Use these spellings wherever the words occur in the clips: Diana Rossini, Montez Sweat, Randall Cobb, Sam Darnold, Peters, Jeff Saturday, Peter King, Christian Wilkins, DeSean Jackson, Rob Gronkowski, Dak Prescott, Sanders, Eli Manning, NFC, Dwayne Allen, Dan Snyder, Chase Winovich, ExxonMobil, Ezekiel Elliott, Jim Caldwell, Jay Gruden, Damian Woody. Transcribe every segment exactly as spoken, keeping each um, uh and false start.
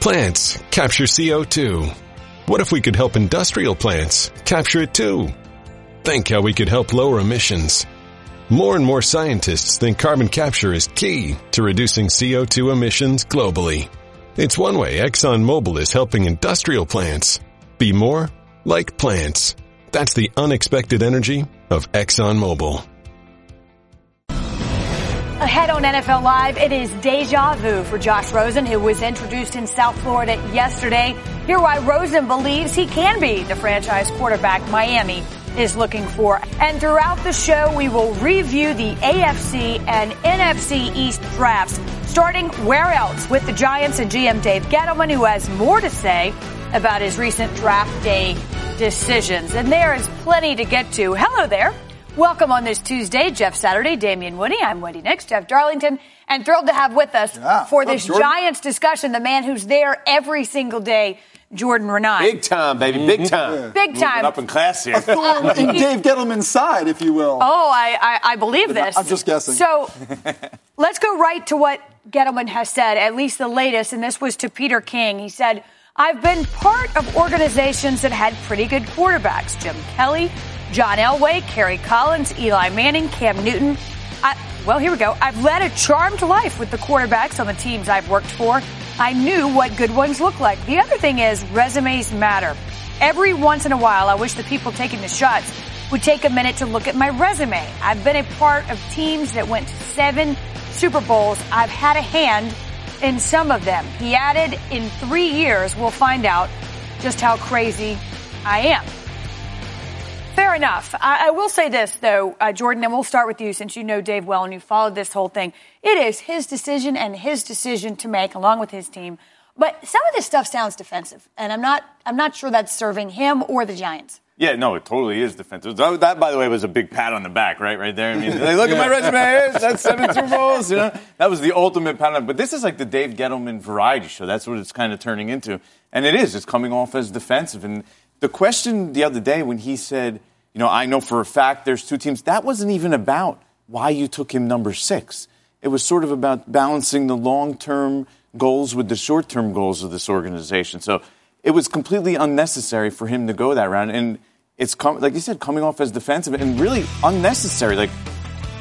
Plants capture C O two. What if we could help industrial plants capture it too? Think how we could help lower emissions. More and more scientists think carbon capture is key to reducing C O two emissions globally. It's one way ExxonMobil is helping industrial plants be more like plants. That's the unexpected energy of ExxonMobil. Ahead on N F L Live, it is deja vu for Josh Rosen, who was introduced in South Florida yesterday. Hear why Rosen believes he can be the franchise quarterback Miami is looking for. And throughout the show, we will review the A F C and N F C East drafts, starting where else with the Giants and G M Dave Gettleman, who has more to say about his recent draft day decisions. And there is plenty to get to. Hello there. Welcome on this Tuesday, Jeff Saturday, Damian Woody. I'm Woody Nix, Jeff Darlington, and thrilled to have with us yeah. for this Jordan. Giants discussion, the man who's there every single day, Jordan Renai. Big time, baby, big time. Yeah. Big time. Moving up in class here. A thorn in Dave Gettleman's side, if you will. Oh, I, I, I believe this. I'm just guessing. So let's go right to what Gettleman has said, at least the latest, and this was to Peter King. He said, I've been part of organizations that had pretty good quarterbacks, Jim Kelly, John Elway, Kerry Collins, Eli Manning, Cam Newton. I, well, here we go. I've led a charmed life with the quarterbacks on the teams I've worked for. I knew what good ones look like. The other thing is resumes matter. Every once in a while, I wish the people taking the shots would take a minute to look at my resume. I've been a part of teams that went to seven Super Bowls. I've had a hand in some of them. He added, in three years, we'll find out just how crazy I am. Fair enough. I, I will say this, though, uh, Jordan, and we'll start with you since you know Dave well and you followed this whole thing. It is his decision and his decision to make along with his team. But some of this stuff sounds defensive, and I'm not I'm not sure that's serving him or the Giants. Yeah, no, it totally is defensive. That, by the way, was a big pat on the back, right, right there. I mean, like, look yeah. at my resume. That's seven Super Bowls. You know, that was the ultimate pat. But this is like the Dave Gettleman variety show. That's what it's kind of turning into, and it is. It's coming off as defensive. And the question the other day when he said, you know, I know for a fact there's two teams, that wasn't even about why you took him number six. It was sort of about balancing the long-term goals with the short-term goals of this organization. So it was completely unnecessary for him to go that round. And it's, com- like you said, coming off as defensive and really unnecessary. Like,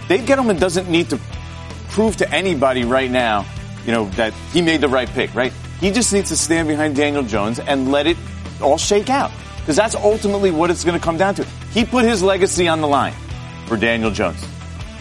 Dave Gettleman doesn't need to prove to anybody right now, you know, that he made the right pick, right? He just needs to stand behind Daniel Jones and let it all shake out, because that's ultimately what it's going to come down to. He put his legacy on the line for Daniel Jones,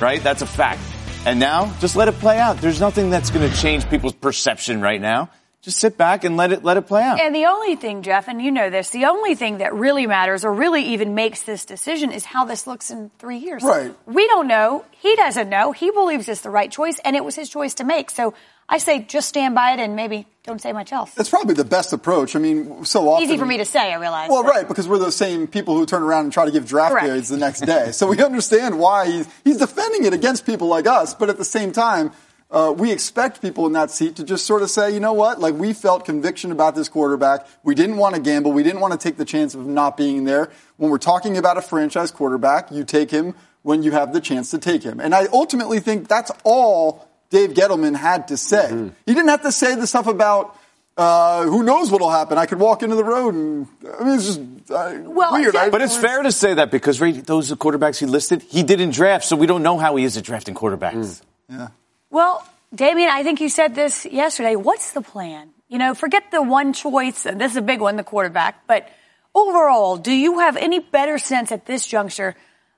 right? That's a fact. And now, just let it play out. There's nothing that's going to change people's perception right now. Just sit back and let it let it play out. And the only thing, Jeff, and you know this, the only thing that really matters or really even makes this decision is how this looks in three years. Right. We don't know. He doesn't know. He believes it's the right choice, and it was his choice to make. So I say just stand by it and maybe don't say much else. That's probably the best approach. I mean, so often... Easy for me to say, I realize. Well, right, because we're those same people who turn around and try to give draft Correct. grades the next day. So we understand why he's, he's defending it against people like us, but at the same time, Uh, we expect people in that seat to just sort of say, you know what, like, we felt conviction about this quarterback. We didn't want to gamble. We didn't want to take the chance of him not being there. When we're talking about a franchise quarterback, you take him when you have the chance to take him. And I ultimately think that's all Dave Gettleman had to say. Mm-hmm. He didn't have to say the stuff about, uh, who knows what will happen. I could walk into the road and, I mean, it's just uh, well, weird. Yeah, right? But it's fair to say that because right, those are quarterbacks he listed, he didn't draft, so we don't know how he is at drafting quarterbacks. Mm. Yeah. Well, Damien, I think you said this yesterday. What's the plan? You know, forget the one choice, and this is a big one, the quarterback. But overall, do you have any better sense at this juncture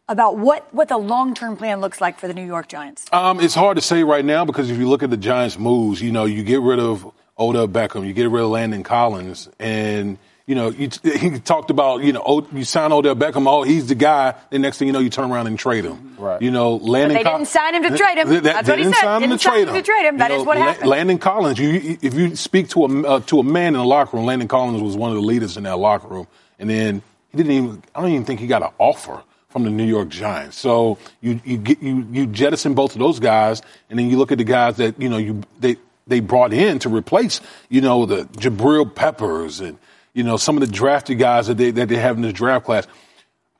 about what, what the long-term plan looks like for the New York Giants? Um, it's hard to say right now because if you look at the Giants' moves, you know, you get rid of Odell Beckham, you get rid of Landon Collins, and, you know, you, he talked about, you know, you sign Odell Beckham, oh, he's the guy. The next thing you know, you turn around and trade him. Right. You know, Landon. But they Collins, didn't sign him to trade him. That, That's what he said. Didn't sign him, didn't to, sign trade him. him to trade him. You that know, is what La- happened. Landon Collins. You, if you speak to a uh, to a man in the locker room, Landon Collins was one of the leaders in that locker room. And then he didn't even. I don't even think he got an offer from the New York Giants. So you you get, you you jettison both of those guys, and then you look at the guys that you know you they they brought in to replace. You know, the Jabril Peppers and. You know, some of the drafted guys that they that they have in this draft class.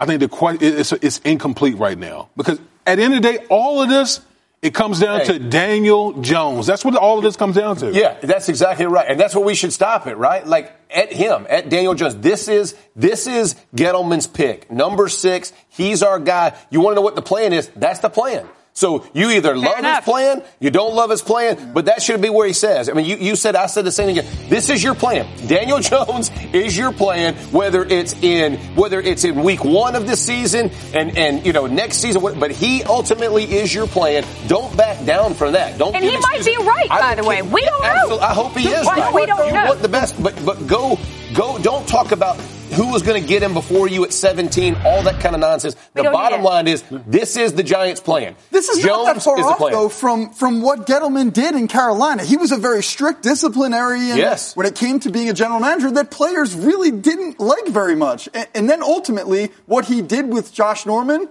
I think the it's it's incomplete right now because at the end of the day, all of this It comes down hey. to Daniel Jones. That's what all of this comes down to. Yeah, that's exactly right. And that's where we should stop it, right? Like, at him, at Daniel Jones. This is this is Gettleman's pick. Number six, he's our guy. You want to know what the plan is? That's the plan. So you either Fair love enough. his plan, you don't love his plan, but that should be where he says. I mean, you, you said, I said the same again. This is your plan. Daniel Jones is your plan, whether it's in, whether it's in week one of this season and, and, you know, next season, but he ultimately is your plan. Don't back down from that. Don't And he might be right, by the way. We don't know. I hope he is right. We don't know. You want the best, but, but go, go, don't talk about who was going to get him before you at seventeen, all that kind of nonsense. The bottom line is, this is the Giants' plan. This is Jones not that far off, though, from, from what Gettleman did in Carolina. He was a very strict disciplinarian yes. when it came to being a general manager that players really didn't like very much. And, and then ultimately, what he did with Josh Norman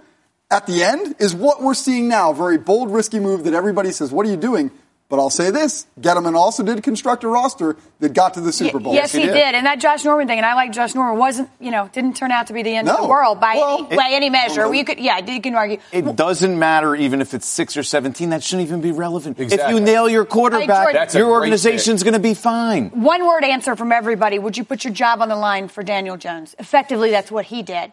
at the end is what we're seeing now. Very bold, risky move that everybody says, what are you doing? But I'll say this, Gettleman also did construct a roster that got to the Super Bowl. Yes, he did. And that Josh Norman thing, and I like Josh Norman, wasn't, you know, didn't turn out to be the end no. of the world by, well, any, it, by any measure. Well, you could, yeah, you can argue. It well, doesn't matter even if it's six or seventeen. That shouldn't even be relevant. Exactly. If you nail your quarterback, like, your organization's going to be fine. One word answer from everybody. Would you put your job on the line for Daniel Jones? Effectively, that's what he did.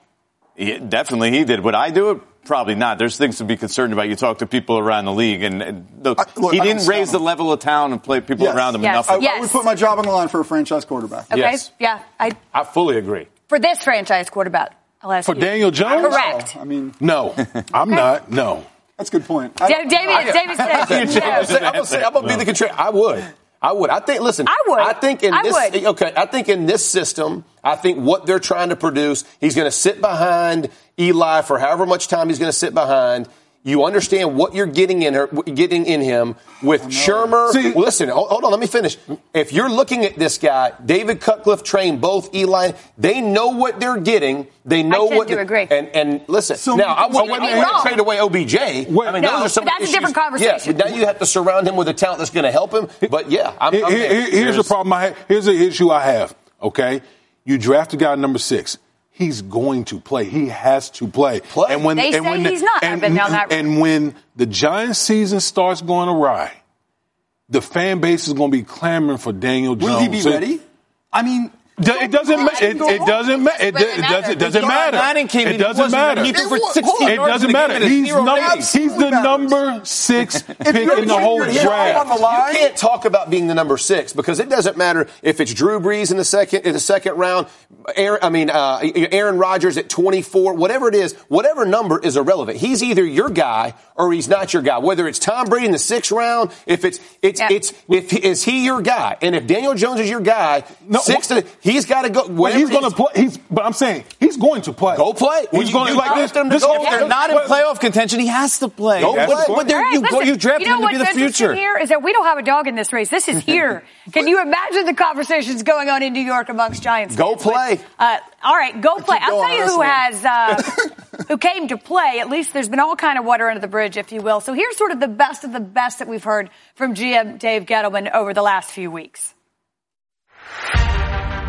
Yeah, definitely he did. Would I do it? Probably not. There's things to be concerned about. You talk to people around the league, and, and look, I, look, he didn't raise the level of town and play people yes. around him yes. enough. I, yes. I would put my job on the line for a franchise quarterback. Okay. Yes. Yeah. I, I fully agree. For this franchise quarterback, I'll ask for you. Daniel Jones? Correct. No, I mean, no. I'm okay. not. No. That's a good point. I, David, I, David said I'm going to be the contrary. I would. I would. I think, listen. I would. I think in I this, would. okay, I think in this system, I think what they're trying to produce, he's going to sit behind Eli for however much time he's going to sit behind. You understand what you're getting in her, getting in him with Shermer. See, well, listen, hold, hold on, let me finish. If you're looking at this guy, David Cutcliffe trained both Eli. They know what they're getting. They know I what. I do agree. And, and listen, so now I wouldn't have traded away O B J. Well, I mean, no, those are some that's issues. A different conversation. Yeah, now you have to surround him with a talent that's going to help him. But yeah, I'm, here, I'm here, here's the problem. I have. Here's the issue I have. Okay, you draft a guy number six. He's going to play. He has to play. play. And when, they and say when the, he's not. And, I've been down that road. And when the Giants' season starts going awry, the fan base is going to be clamoring for Daniel Jones. Will he be so, ready? I mean, do, it doesn't matter. It, it doesn't matter. It, it doesn't, doesn't matter. It doesn't matter. It doesn't matter. He's, num- he's the number six pick in the whole draft. You can't talk about being the number six because it doesn't matter if it's Drew Brees in the second in the second round. Aaron, I mean, uh, Aaron Rodgers at twenty-four. Whatever it is, whatever number is irrelevant. He's either your guy or he's not your guy. Whether it's Tom Brady in the sixth round, if it's it's yeah. it's if is he your guy? And if Daniel Jones is your guy, no, six to. He's got to go. Well, he's going to play. He's, but I'm saying he's going to play. Go play. Well, he's going to like this. Them to this go, if they're go, not in playoff contention, he has to play. Go play. But right, you, listen, you draft you know him to be the future. Here is that we don't have a dog in this race. This is here. Can you imagine the conversations going on in New York amongst Giants? Go fans? play. Uh, all right, go play. I'll tell you who has uh, who came to play. At least there's been all kind of water under the bridge, if you will. So here's sort of the best of the best that we've heard from G M Dave Gettleman over the last few weeks.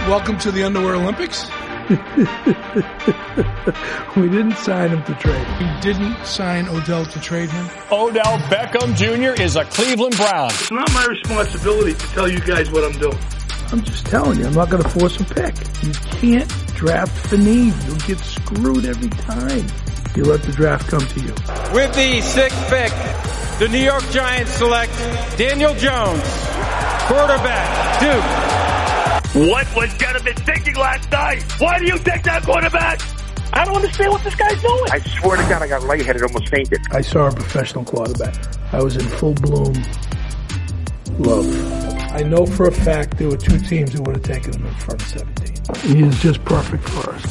Welcome to the Underwear Olympics. We didn't sign him to trade him. We didn't sign Odell to trade him. Odell Beckham Junior is a Cleveland Brown. It's not my responsibility to tell you guys what I'm doing. I'm just telling you, I'm not going to force a pick. You can't draft for need. You'll get screwed every time. You let the draft come to you. With the sixth pick, the New York Giants select Daniel Jones, quarterback, Duke. What was Gettleman thinking last night? Why do you take that quarterback? I don't understand what this guy's doing. I swear to God, I got lightheaded, almost fainted. I saw a professional quarterback. I was in full bloom. Love. I know for a fact there were two teams who would have taken him in front of seventeen. He is just perfect for us.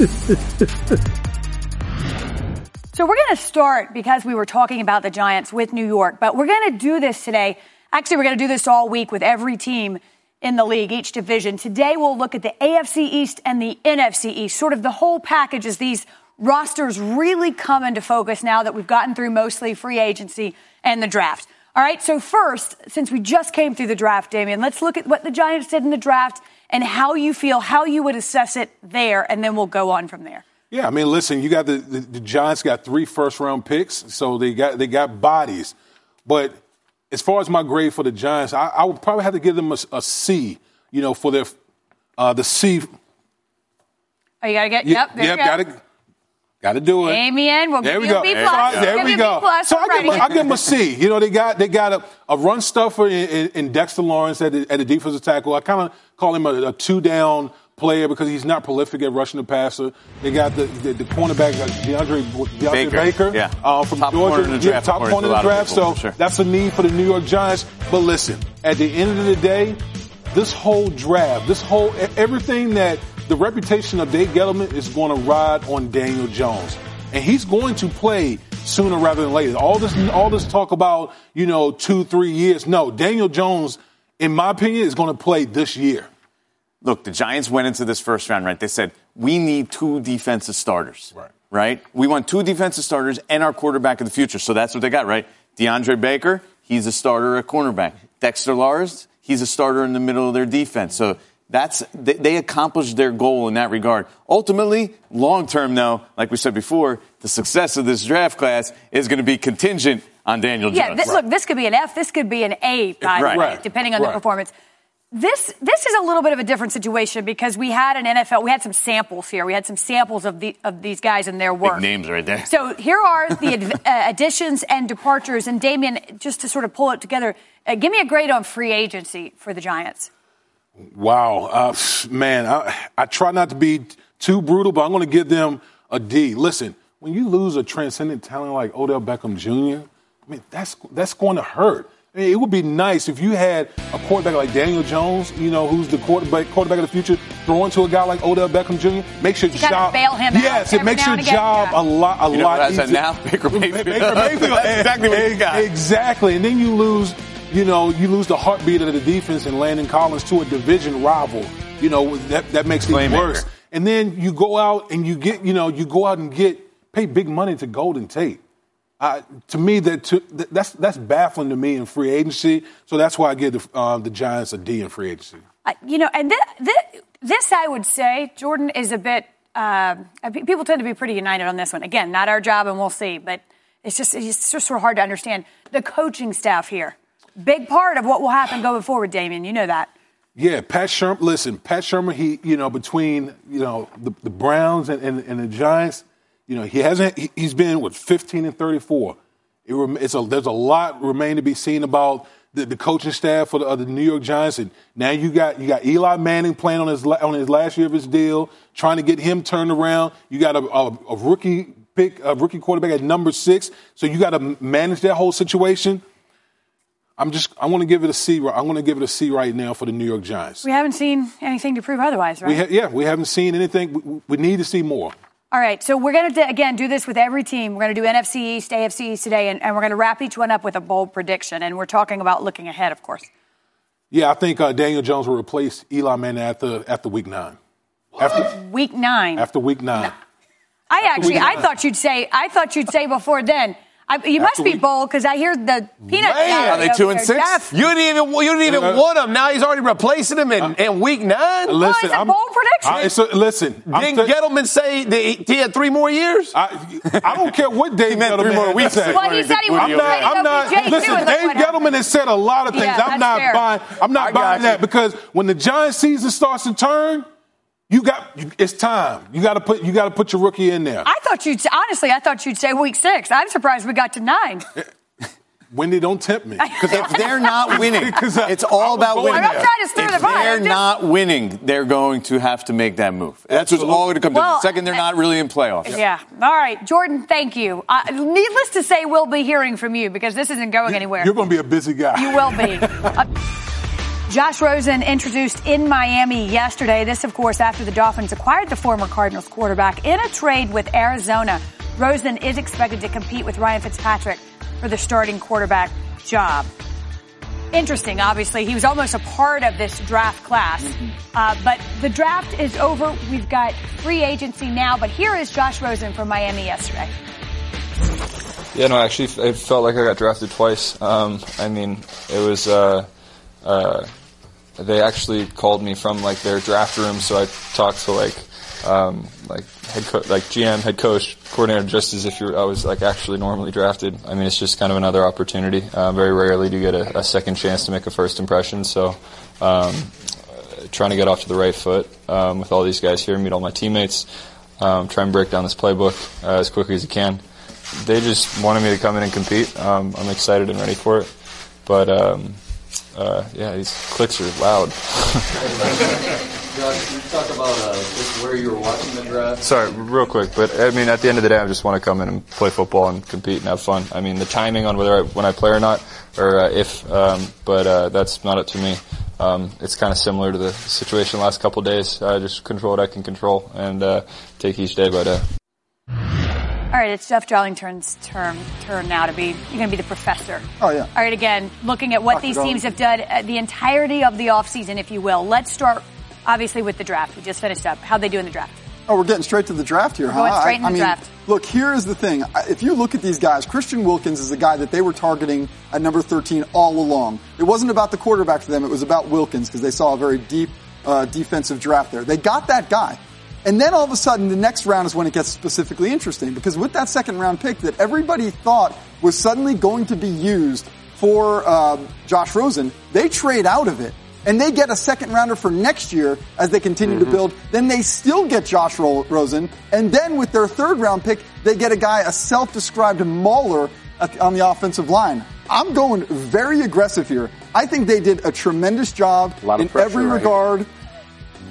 So we're going to start, because we were talking about the Giants, with New York, but we're going to do this today. Actually, we're going to do this all week with every team in the league, each division. Today we'll look at the A F C East and the N F C East, sort of the whole package as these rosters really come into focus now that we've gotten through mostly free agency and the draft. All right, so first, since we just came through the draft, Damian, let's look at what the Giants did in the draft and how you feel, how you would assess it there, and then we'll go on from there. Yeah, I mean, listen, you got the, the, the Giants got three first-round picks, so they got they got bodies. But as far as my grade for the Giants, I, I would probably have to give them a, a C, you know, for their uh, the C. Oh, you got to get yep, there yep, you go. Got to got to do it. Amen. We'll there give you a B plus. There, there we go. So I give, I give them a C. You know, they got they got a, a run stuffer in, in, in Dexter Lawrence at the, at the defensive tackle. I kind of call him a, a two down player because he's not prolific at rushing the passer. They got the the, the cornerback DeAndre, DeAndre Baker, Baker yeah. uh, from top Georgia, corner yeah, top corner in the draft. People, so sure. That's a need for the New York Giants. But listen, at the end of the day, this whole draft, this whole everything that the reputation of Dave Gettleman is going to ride on Daniel Jones, and he's going to play sooner rather than later. All this, all this talk about you know two, three years. No, Daniel Jones, in my opinion, is going to play this year. Look, the Giants went into this first round, right? They said, we need two defensive starters, right? right? We want two defensive starters and our quarterback of the future. So that's what they got, right? DeAndre Baker, he's a starter at cornerback. Dexter Lawrence, he's a starter in the middle of their defense. So that's they, they accomplished their goal in that regard. Ultimately, long-term, though, like we said before, the success of this draft class is going to be contingent on Daniel Jones. Yeah, this, right. Look, this could be an F, this could be an A, by right. Right. depending on right. the performance. This this is a little bit of a different situation because we had an N F L, we had some samples here. We had some samples of the of these guys and their work. Big names right there. So here are the uh, additions and departures. And, Damien, just to sort of pull it together, uh, give me a grade on free agency for the Giants. Wow. Uh, man, I, I try not to be too brutal, but I'm going to give them a D. Listen, when you lose a transcendent talent like Odell Beckham Junior, I mean, that's that's going to hurt. It would be nice if you had a quarterback like Daniel Jones, you know, who's the quarterback, quarterback of the future, throwing to a guy like Odell Beckham Junior Makes your you job. Bail him yes, out it makes your job yeah. a lot, a you know lot what easier. I said now, Baker Mayfield. Baker Mayfield. That's exactly what you got. Exactly, and then you lose, you know, you lose the heartbeat of the defense and Landon Collins to a division rival. You know that that makes Playmaker. It worse. And then you go out and you get, you know, you go out and get pay big money to Golden Tate. Uh, to me, that to, that's that's baffling to me in free agency. So that's why I give the, uh, the Giants a D in free agency. Uh, you know, and th- th- this, I would say, Jordan, is a bit uh, – people tend to be pretty united on this one. Again, not our job, and we'll see. But it's just, it's just sort of hard to understand. The coaching staff here, big part of what will happen going forward, Damien. You know that. Yeah, Pat Shermer – listen, Pat Shermer, he, you know, between, you know, the, the Browns and, and, and the Giants – you know, he hasn't, he's been, what, fifteen and thirty-four. It, it's a, there's a lot remain to be seen about the, the coaching staff of the, of the New York Giants. And now you got you got Eli Manning playing on his on his last year of his deal, trying to get him turned around. You got a, a, a rookie pick, a rookie quarterback at number six. So you got to manage that whole situation. I'm just, I want to give it a C. I'm going to give it a C right now for the New York Giants. We haven't seen anything to prove otherwise, right? We ha- yeah, we haven't seen anything. We, we need to see more. All right, so we're going to, again, do this with every team. We're going to do N F C East, A F C East today, and, and we're going to wrap each one up with a bold prediction, and we're talking about looking ahead, of course. Yeah, I think uh, Daniel Jones will replace Eli Manning after, after week nine. After, week nine? After week nine. No. I after actually, I nine. thought you'd say, I thought you'd say before then. I, you after must be week, bold because I hear the peanut. Man, are they two and six? Jeff. You didn't even you didn't even want him. Now he's already replacing him in, uh, in week nine. Listen, well, it's a I'm, bold prediction. I, it's a, listen, didn't t- Gettleman say that he, he had three more years? I, I don't care what Dave meant. Three more weeks. Well, he said he was not, not, not. Listen, Dave like Gettleman has said a lot of things. Yeah, I'm, not buying, I'm not I buying. that you. Because when the Giants season starts to turn. You got – it's time. You got to put you got to put your rookie in there. I thought you'd – honestly, I thought you'd say week six. I'm surprised we got to nine. Wendy, don't tempt me. If they're not winning, I, it's all about winning. I'm not trying to stir if the fire. If they're just... not winning, they're going to have to make that move. That's what's all going to come well, to. The second, they're not really in playoffs. Yeah. All right, Jordan, thank you. Uh, needless to say, we'll be hearing from you because this isn't going anywhere. You're going to be a busy guy. You will be. uh, Josh Rosen introduced in Miami yesterday. This, of course, after the Dolphins acquired the former Cardinals quarterback in a trade with Arizona. Rosen is expected to compete with Ryan Fitzpatrick for the starting quarterback job. Interesting, obviously. He was almost a part of this draft class. Mm-hmm. Uh, but the draft is over. We've got free agency now. But here is Josh Rosen from Miami yesterday. Yeah, no, actually, it felt like I got drafted twice. Um, I mean, it was... Uh, uh, They actually called me from, like, their draft room, so I talked to, like, um, like head co- like G M, head coach, coordinator, just as if you're I was like actually normally drafted. I mean, it's just kind of another opportunity. Uh, very rarely do you get a, a second chance to make a first impression. So, um, trying to get off to the right foot um, with all these guys here, meet all my teammates, um, try and break down this playbook uh, as quickly as I can. They just wanted me to come in and compete. Um, I'm excited and ready for it. But, um, uh, yeah, these clicks are loud. Josh, can you talk about uh, just where you were watching the draft? Sorry, real quick. But, I mean, at the end of the day, I just want to come in and play football and compete and have fun. I mean, the timing on whether I, when I play or not, or uh, if, um, but uh, that's not up to me. Um, it's kind of similar to the situation the last couple of days. I just control what I can control and uh, take each day by day. All right, it's Jeff Jarlington's term turn now to be, you're going to be the professor. Oh, yeah. All right, again, looking at what Doctor these Darling. teams have done uh, the entirety of the offseason, if you will. Let's start, obviously, with the draft. We just finished up. How'd they do in the draft? Oh, we're getting straight to the draft here, we're huh? Going straight I, in the I mean, draft. Look, here is the thing. If you look at these guys, Christian Wilkins is a guy that they were targeting at number thirteen all along. It wasn't about the quarterback for them. It was about Wilkins because they saw a very deep uh, defensive draft there. They got that guy. And then all of a sudden, the next round is when it gets specifically interesting because with that second round pick that everybody thought was suddenly going to be used for uh, Josh Rosen, they trade out of it. And they get a second rounder for next year as they continue mm-hmm. to build. Then they still get Josh Rosen. And then with their third round pick, they get a guy, a self-described mauler on the offensive line. I'm going very aggressive here. I think they did a tremendous job in pressure, every right? regard.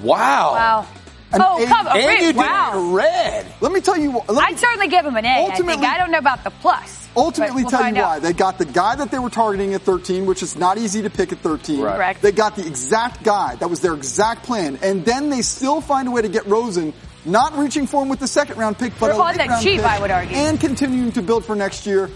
Wow. Wow. An oh, a- come on. Andy wow. Red. Let me tell you what. I'd certainly give him an A. I think. I don't know about the plus. Ultimately, we'll tell you why. Out. They got the guy that they were targeting at thirteen, which is not easy to pick at thirteen. Right. Correct. They got the exact guy. That was their exact plan. And then they still find a way to get Rosen, not reaching for him with the second round pick, but a late round cheap, pick. I would argue. And continuing to build for next year.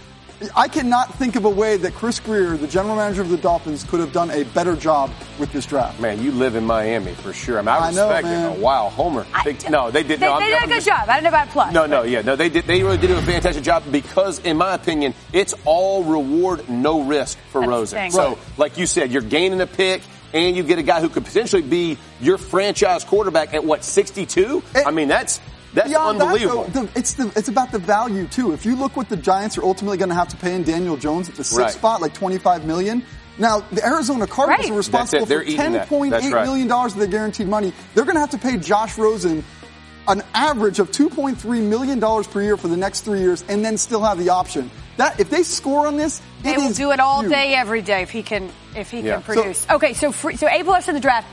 I cannot think of a way that Chris Greer, the general manager of the Dolphins, could have done a better job with this draft. Man, you live in Miami for sure. I mean, I was I know, expecting man. a wow homer. They, I, no, they did. They, no, they I'm, did I'm, a good I'm, job. I don't know about plus. No, no, yeah, no, they did. They really did do a fantastic job because, in my opinion, it's all reward, no risk for Rosen. So, right. like you said, you're gaining a pick. And you get a guy who could potentially be your franchise quarterback at, what, sixty-two? It, I mean, that's that's beyond unbelievable. That, though, the, it's the, it's about the value, too. If you look what the Giants are ultimately going to have to pay in Daniel Jones at the sixth right. spot, like twenty-five million dollars. Now, the Arizona Cardinals right. are responsible for ten point eight right. million dollars of their guaranteed money. They're going to have to pay Josh Rosen an average of two point three million dollars per year for the next three years and then still have the option. That if they score on this, they will do it all huge. day, every day if he can if he yeah. can produce. So, okay, so free, so A plus in the draft.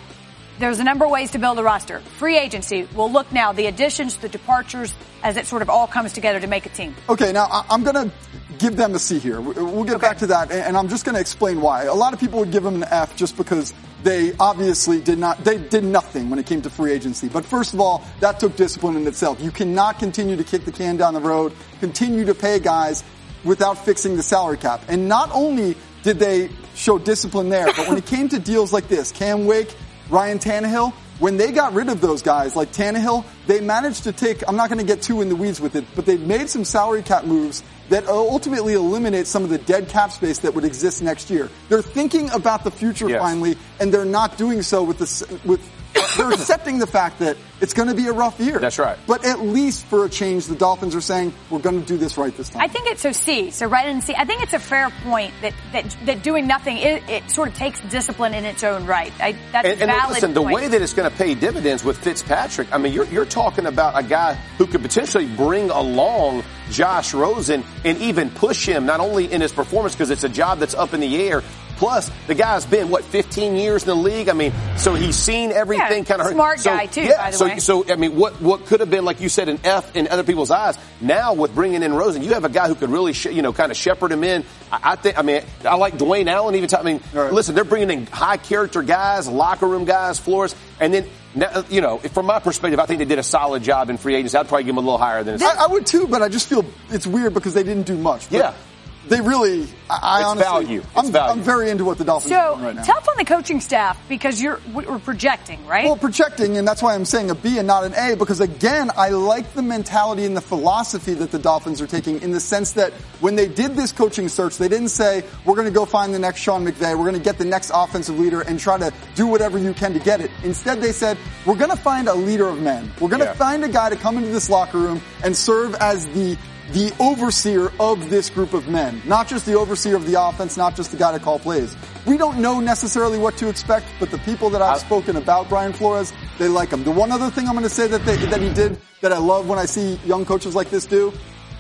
There's a number of ways to build a roster. Free agency. We'll look now the additions, the departures, as it sort of all comes together to make a team. Okay, now I, I'm going to give them a C here. We'll get okay. back to that, and, and I'm just going to explain why. A lot of people would give them an F just because they obviously did not. They did nothing when it came to free agency. But first of all, that took discipline in itself. You cannot continue to kick the can down the road. Continue to pay guys without fixing the salary cap. And not only did they show discipline there, but when it came to deals like this, Cam Wake, Ryan Tannehill, when they got rid of those guys like Tannehill, they managed to take, I'm not going to get too in the weeds with it, but they made some salary cap moves that ultimately eliminate some of the dead cap space that would exist next year. They're thinking about the future yes. finally, and they're not doing so with the, with, they're accepting the fact that it's going to be a rough year. That's right. But at least for a change, the Dolphins are saying, we're going to do this right this time. I think it's so C, so right in C. I think it's a fair point that that, that doing nothing, it, it sort of takes discipline in its own right. I, that's and, a valid and listen, the point. Way that it's going to pay dividends with Fitzpatrick, I mean, you're, you're talking about a guy who could potentially bring along Josh Rosen and even push him, not only in his performance, because it's a job that's up in the air. Plus, the guy's been, what, fifteen years in the league? I mean, so he's seen everything. Yeah, kind of smart so, guy, too, yeah, by the so, way. So, I mean, what, what could have been, like you said, an F in other people's eyes, now with bringing in Rosen, you have a guy who could really, sh- you know, kind of shepherd him in. I, I think, I mean, I like Dwayne Allen even. T- I mean, right. listen, they're bringing in high-character guys, locker room guys, floors, and then, now, you know, from my perspective, I think they did a solid job in free agency. I'd probably give them a little higher than a I, I would, too, but I just feel it's weird because they didn't do much. But yeah. They really, I, I honestly, value. I'm, value. I'm very into what the Dolphins so, are doing right now. So tough on the coaching staff because you're we're projecting, right? Well, projecting, and that's why I'm saying a B and not an A, because again, I like the mentality and the philosophy that the Dolphins are taking, in the sense that when they did this coaching search, they didn't say we're going to go find the next Sean McVay, we're going to get the next offensive leader, and try to do whatever you can to get it. Instead, they said we're going to find a leader of men. We're going to yeah. find a guy to come into this locker room and serve as the the overseer of this group of men. Not just the overseer of the offense, not just the guy to call plays. We don't know necessarily what to expect, but the people that I've I, spoken about, Brian Flores, they like him. The one other thing I'm going to say that they, that he did that I love when I see young coaches like this do,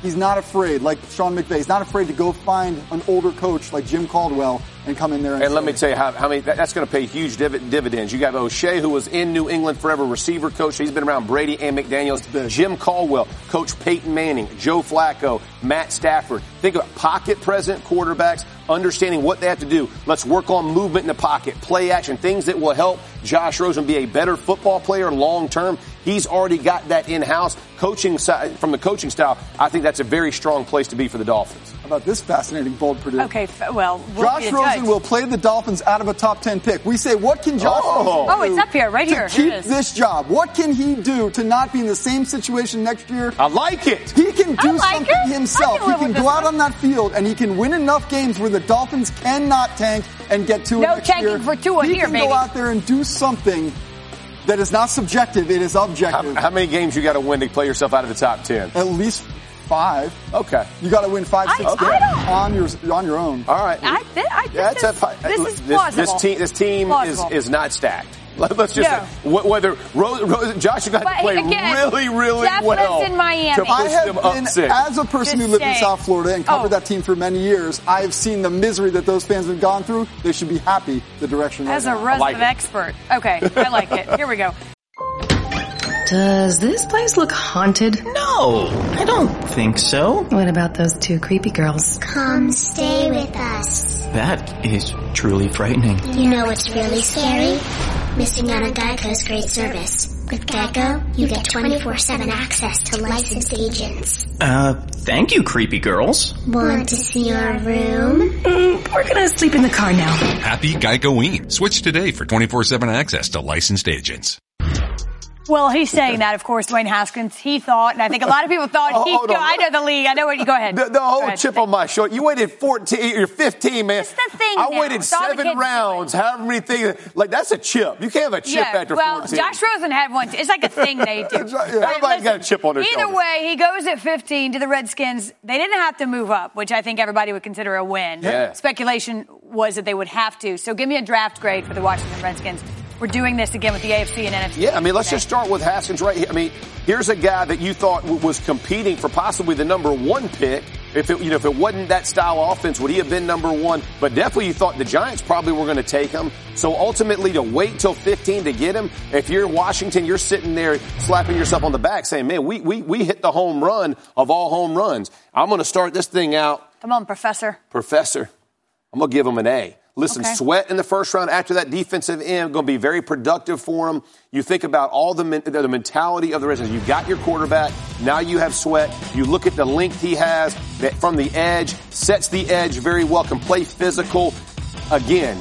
he's not afraid, like Sean McVay, he's not afraid to go find an older coach like Jim Caldwell and come in there. And, and let me tell you how, how many, that's going to pay huge div- dividends. You got O'Shea, who was in New England forever, receiver coach. He's been around Brady and McDaniels. Jim Caldwell, coach Peyton Manning, Joe Flacco, Matt Stafford. Think about pocket present quarterbacks, understanding what they have to do. Let's work on movement in the pocket, play action, things that will help Josh Rosen be a better football player long term. He's already got that in-house. Coaching side, from the coaching staff, I think that's a very strong place to be for the Dolphins. How about this fascinating bold prediction? Okay, well, we'll Josh Rosen will play the Dolphins out of a top ten pick. We say, what can Josh oh. Rosen do? Oh, it's up here, right to here. Keep here this job. What can he do to not be in the same situation next year? I like it. He can do like something it. himself. Can he can go out one. on that field and he can win enough games where the Dolphins cannot tank and get two no next year. No tanking for two he here, baby. He can go out there and do something that is not subjective, it is objective. How, how many games you got to win to play yourself out of the top ten? At least five. Okay. You got to win five, six I, games I on your on your own. All right. I, th- I think yeah, that's this, a, this is this, plausible. This team, this team is, is not stacked. Let's just no. say, whether Rose, Rose, Josh you got but to play again, really, really Jeff well in Miami. to push I have them up been, six. As a person just who lived saying. in South Florida and covered oh. that team for many years, I have seen the misery that those fans have gone through. They should be happy the direction they're As right a resident like expert. Okay, I like it. Here we go. Does this place look haunted? No, I don't think so. What about those two creepy girls? Come stay with us. That is truly frightening. You know what's really scary? Missing out on Geico's great service. With Geico, you get twenty-four seven access to licensed agents. Uh, thank you, creepy girls. Want to see our room? Mm, we're gonna sleep in the car now. Happy Geico-ween. Switch today for twenty-four seven access to licensed agents. Well, he's saying that, of course, Dwayne Haskins. He thought, and I think a lot of people thought, oh, he'd go, I know the league. I know where you go ahead. The, the whole ahead, chip on my shoulder. You waited fourteen, or fifteen, man. It's the thing I now. waited it's seven rounds, however many things. Like, that's a chip. You can't have a chip yeah, after well, fourteen. Well, Josh Rosen had one. It's like a thing they do. yeah, right, everybody's listen, got a chip on their either shoulder. Either way, he goes at fifteen to the Redskins. They didn't have to move up, which I think everybody would consider a win. Yeah. Speculation was that they would have to. So give me a draft grade for the Washington Redskins. We're doing this again with the A F C and N F C. Yeah, I mean, let's today. just start with Haskins right here. I mean, here's a guy that you thought w- was competing for possibly the number one pick. If it, you know, if it wasn't that style of offense, would he have been number one? But definitely you thought the Giants probably were going to take him. So ultimately to wait till fifteen to get him, if you're Washington, you're sitting there slapping yourself on the back saying, man, we, we, we hit the home run of all home runs. I'm going to start this thing out. Come on, Professor. Professor. I'm going to give him an A. Listen, okay. Sweat in the first round after that defensive end, going to be very productive for him. You think about all the men- the mentality of the Redskins. You've got your quarterback. Now you have Sweat. You look at the length he has that from the edge, sets the edge very well, can play physical. Again,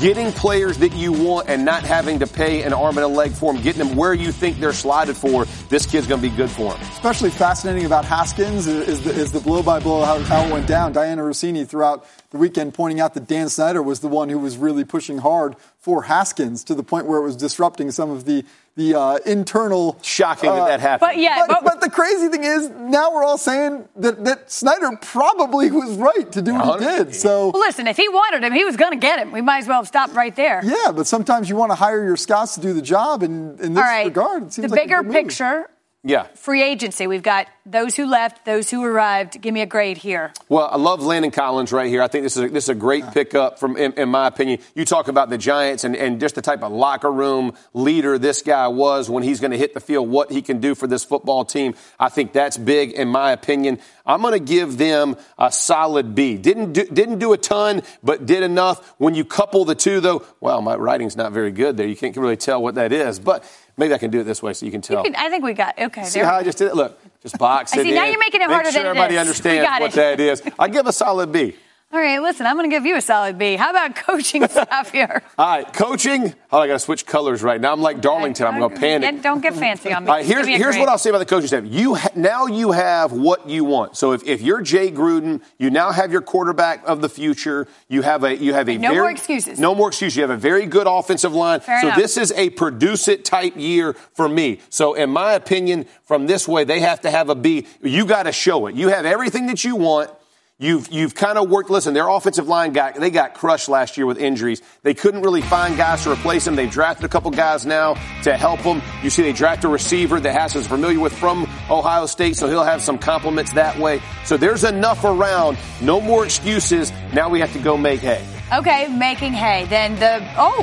getting players that you want and not having to pay an arm and a leg for them, getting them where you think they're slotted for, this kid's going to be good for him. Especially fascinating about Haskins is the, is the blow-by-blow, how, how it went down. Diana Rossini throughout the weekend pointing out that Dan Snyder was the one who was really pushing hard for Haskins to the point where it was disrupting some of the the uh, internal. Shocking uh, that that happened. But, yeah, but, but, but the crazy thing is, now we're all saying that, that Snyder probably was right to do what he did. So well, listen, if he wanted him, he was going to get him. We might as well have stopped right there. Yeah, but sometimes you want to hire your scouts to do the job, and in this right. regard, it seems the like bigger a good picture. Move. Yeah. Free agency. We've got those who left, those who arrived. Give me a grade here. Well, I love Landon Collins right here. I think this is a, this is a great pickup from, in, in my opinion. You talk about the Giants and, and just the type of locker room leader this guy was when he's going to hit the field, what he can do for this football team. I think that's big in my opinion. I'm going to give them a solid B. Didn't do, didn't do a ton, but did enough. When you couple the two, though, wow, my writing's not very good there. You can't really tell what that is. But Maybe I can do it this way so you can tell. You can, I think we got okay. See there. How I just did it? Look, just box it in. I see, now in. You're making it Make harder sure than everybody it is. Understands what it. That is. I give a solid B. All right, listen, I'm going to give you a solid B. How about coaching stuff here? All right, coaching. Oh, I got to switch colors right now. I'm like Darlington. I'm going to panic. Get, don't get fancy on me. All right, here's, me here's what I'll say about the coaching staff. You ha- now you have what you want. So if, if you're Jay Gruden, you now have your quarterback of the future. You have a you have a no very, more excuses. No more excuses. You have a very good offensive line. Fair so enough. This is a produce it type year for me. So in my opinion, from this way, they have to have a B. You got to show it. You have everything that you want. You've you've kind of worked. Listen, their offensive line got they got crushed last year with injuries. They couldn't really find guys to replace them. They drafted a couple guys now to help them. You see, they draft a receiver that Haskins is familiar with from Ohio State, so he'll have some compliments that way. So there's enough around. No more excuses. Now we have to go make hay. Okay, making hay. Then the oh.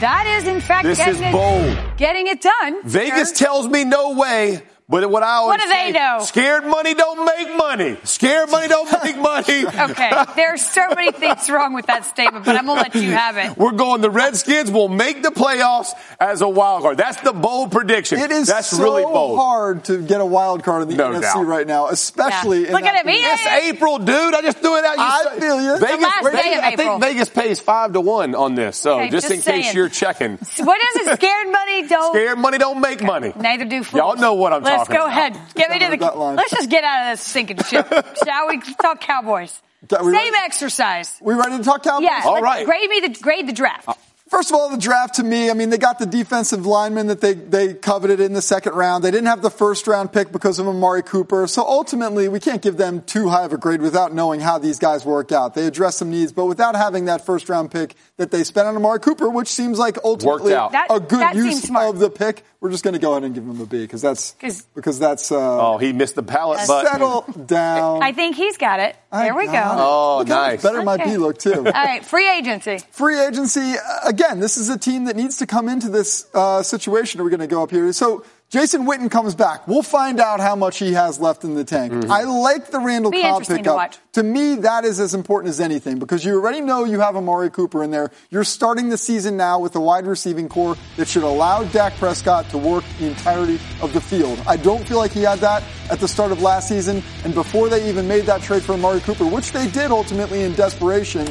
That is in fact this getting is bold. It, getting it done. Vegas sure. tells me no way. But what I always what do they say, know? Scared money don't make money. Scared money don't make money. Okay, there's so many things wrong with that statement, but I'm going to let you have it. We're going the Redskins will make the playoffs as a wild card. That's the bold prediction. It is That's so really bold. hard to get a wild card in the no N F C doubt. right now, especially yeah. in Look at me. It's April, dude. I just threw it out. You I feel you. Vegas, the last Vegas, day of I April. think Vegas pays five to one on this, so okay, just, just in saying. case you're checking. What is it? Scared money don't. Scared money don't make money. Neither do fools. Y'all know what I'm talking about. Let's go about. ahead. Get me to the. Let's just get out of this sinking ship, shall we? Talk Cowboys. Same ready? exercise. We ready to talk Cowboys? Yeah. All right. Grade me the grade the draft. Uh, First of all, the draft to me, I mean, they got the defensive lineman that they, they coveted in the second round. They didn't have the first round pick because of Amari Cooper. So ultimately, we can't give them too high of a grade without knowing how these guys work out. They address some needs, but without having that first round pick that they spent on Amari Cooper, which seems like ultimately that, a good use of the pick, we're just going to go ahead and give him a B because that's because that's. Uh, oh, he missed the pallet button. Settle down. I think he's got it. I there we go. It. Oh, look nice. Better okay. my B look too. All right, free agency. Free agency again. Again, this is a team that needs to come into this uh, situation. Are we going to go up here? So Jason Witten comes back. We'll find out how much he has left in the tank. Mm-hmm. I like the Randall Cobb pickup. To, to me, that is as important as anything because you already know you have Amari Cooper in there. You're starting the season now with a wide receiving core that should allow Dak Prescott to work the entirety of the field. I don't feel like he had that at the start of last season and before they even made that trade for Amari Cooper, which they did ultimately in desperation.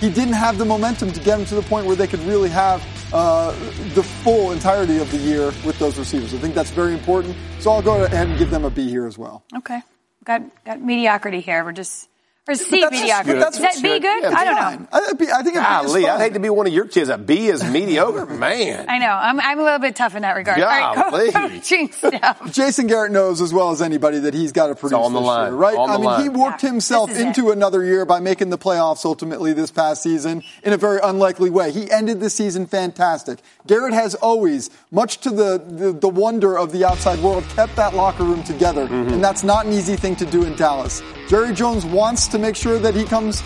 He didn't have the momentum to get him to the point where they could really have uh, the full entirety of the year with those receivers. I think that's very important. So I'll go ahead and give them a B here as well. Okay. Got got mediocrity here. We're just... Or C, that's mediocre. That's is that B good? good? Yeah, I don't know. I, B, I think it's Golly, I'd hate to be one of your kids. A B is mediocre, man. I know. I'm, I'm a little bit tough in that regard. Golly. All right, coaching stuff. Jason Garrett knows as well as anybody that he's got to produce on the this line. year, right? On I the mean, line. He worked yeah. himself into it. another year by making the playoffs ultimately this past season in a very unlikely way. He ended the season fantastic. Garrett has always, much to the, the, the wonder of the outside world, kept that locker room together, mm-hmm. and that's not an easy thing to do in Dallas. Jerry Jones wants to make sure that he comes.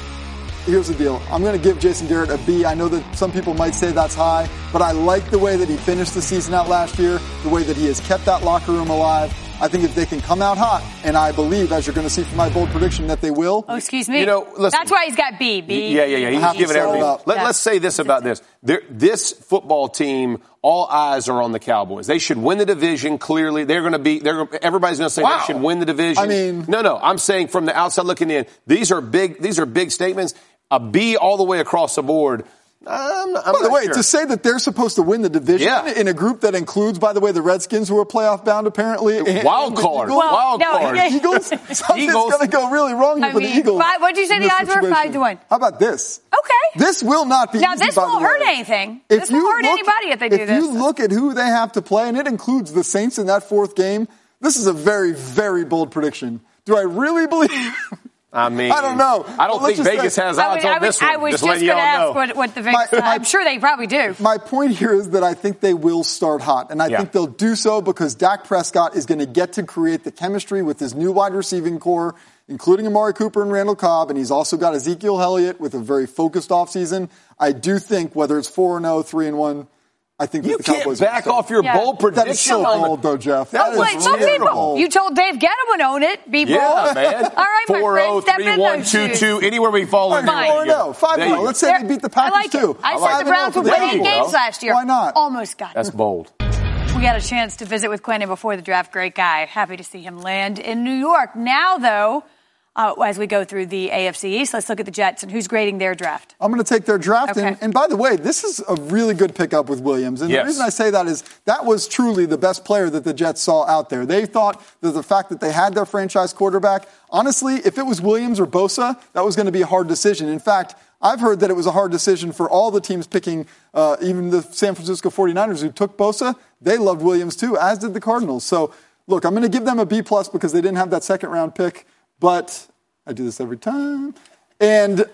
Here's the deal. I'm going to give Jason Garrett a B. I know that some people might say that's high, but I like the way that he finished the season out last year, the way that he has kept that locker room alive. I think if they can come out hot, and I believe, as you're going to see from my bold prediction, that they will. Oh, excuse me. You know, listen, that's why he's got B. B. Yeah, yeah, yeah. He's, he's giving everything. Let, yeah. Let's say this about this. There, this football team, all eyes are on the Cowboys. They should win the division. Clearly, they're going to be. They're everybody's going to say wow. they should win the division. I mean, no, no. I'm saying from the outside looking in, these are big. These are big statements. A B all the way across the board. I'm not, I'm by the way, sure. to say that they're supposed to win the division yeah. in a group that includes, by the way, the Redskins, who are playoff bound apparently. And, wild card. Well, wild no, card. The Eagles. Something's going to go really wrong here for the Eagles. What did you say the odds were? Five to one. How about this? Okay. This will not be now, easy, this won't hurt anything. If this won't hurt look, anybody if they do if this. If you look at who they have to play, and it includes the Saints in that fourth game, this is a very, very bold prediction. Do I really believe... I mean, I don't know. I don't well, think Vegas say, has odds I mean, on I this would, one. I was just, just going to ask what, what the Vegas. My, my, I'm sure they probably do. My point here is that I think they will start hot, and I yeah. think they'll do so because Dak Prescott is going to get to create the chemistry with his new wide receiving core, including Amari Cooper and Randall Cobb, and he's also got Ezekiel Elliott with a very focused offseason. I do think whether it's four and zero, three and one. I think you the can't Cowboys back are off your yeah. bold prediction. That is so bold, though, Jeff. That oh, is some people. You told Dave Gettleman own it. Be bold. Yeah, man. All right, my friend. Step in those shoes. four oh, three one, two two, anywhere we fall in. four oh, five oh. Let's say they beat the Packers, too. I said the Browns were winning games last year. Why not? Almost got it. That's bold. We got a chance to visit with Quentin before the draft. Great guy. Happy to see him land in New York. Now, though, uh, as we go through the A F C East, let's look at the Jets and who's grading their draft. I'm going to take their draft. Okay. And, and by the way, this is a really good pickup with Williams. And yes. The reason I say that is that was truly the best player that the Jets saw out there. They thought that the fact that they had their franchise quarterback, honestly, if it was Williams or Bosa, that was going to be a hard decision. In fact, I've heard that it was a hard decision for all the teams picking, uh, even the San Francisco forty-niners who took Bosa. They loved Williams too, as did the Cardinals. So, look, I'm going to give them a B plus because they didn't have that second round pick. But I do this every time. And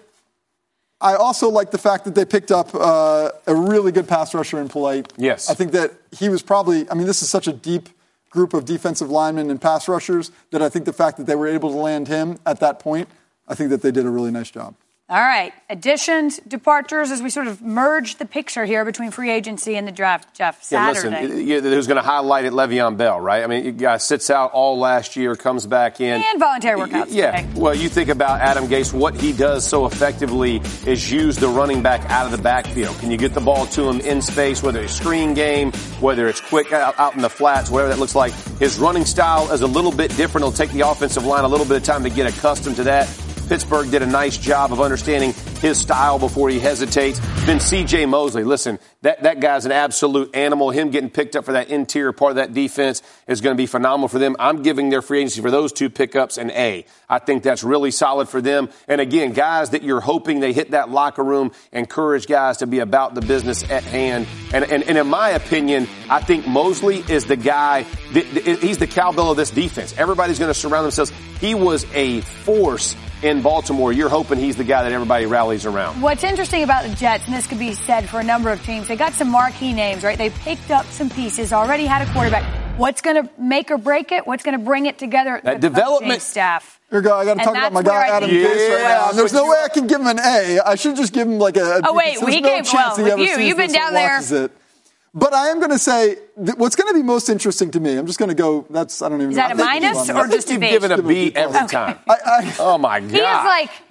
I also like the fact that they picked up uh, a really good pass rusher in Polite. Yes. I think that he was probably, I mean, this is such a deep group of defensive linemen and pass rushers that I think the fact that they were able to land him at that point, I think that they did a really nice job. All right. Additions, departures, as we sort of merge the picture here between free agency and the draft, Jeff, Saturday. Yeah, listen, it, it, who's going to highlight it? Le'Veon Bell, right? I mean, the guy sits out all last year, comes back in. And voluntary workouts. Yeah. Today. Well, you think about Adam Gase, what he does so effectively is use the running back out of the backfield. Can you get the ball to him in space, whether it's screen game, whether it's quick out, out in the flats, whatever that looks like. His running style is a little bit different. It'll take the offensive line a little bit of time to get accustomed to that. Pittsburgh did a nice job of understanding his style before he hesitates. Then C J Mosley, listen, that, that guy's an absolute animal. Him getting picked up for that interior part of that defense is going to be phenomenal for them. I'm giving their free agency for those two pickups an A. I think that's really solid for them. And, again, guys that you're hoping they hit that locker room, encourage guys to be about the business at hand. And, and, and in my opinion, I think Mosley is the guy that, that, he's the cowbell of this defense. Everybody's going to surround themselves. He was a force in Baltimore. You're hoping he's the guy that everybody rallies around. What's interesting about the Jets, and this could be said for a number of teams, they got some marquee names, right? They picked up some pieces, already had a quarterback. What's going to make or break it? What's going to bring it together? That development staff. Here we go. I got to talk about my guy Adam Gase right now. There's no way I can give him an A. I should just give him like a. Oh wait, we gave well with you. You've been down there. But I am going to say what's going to be most interesting to me. I'm just going to go. That's I don't even. Is that a minus or just a B? You've given a B every time. I, I, oh my God! He is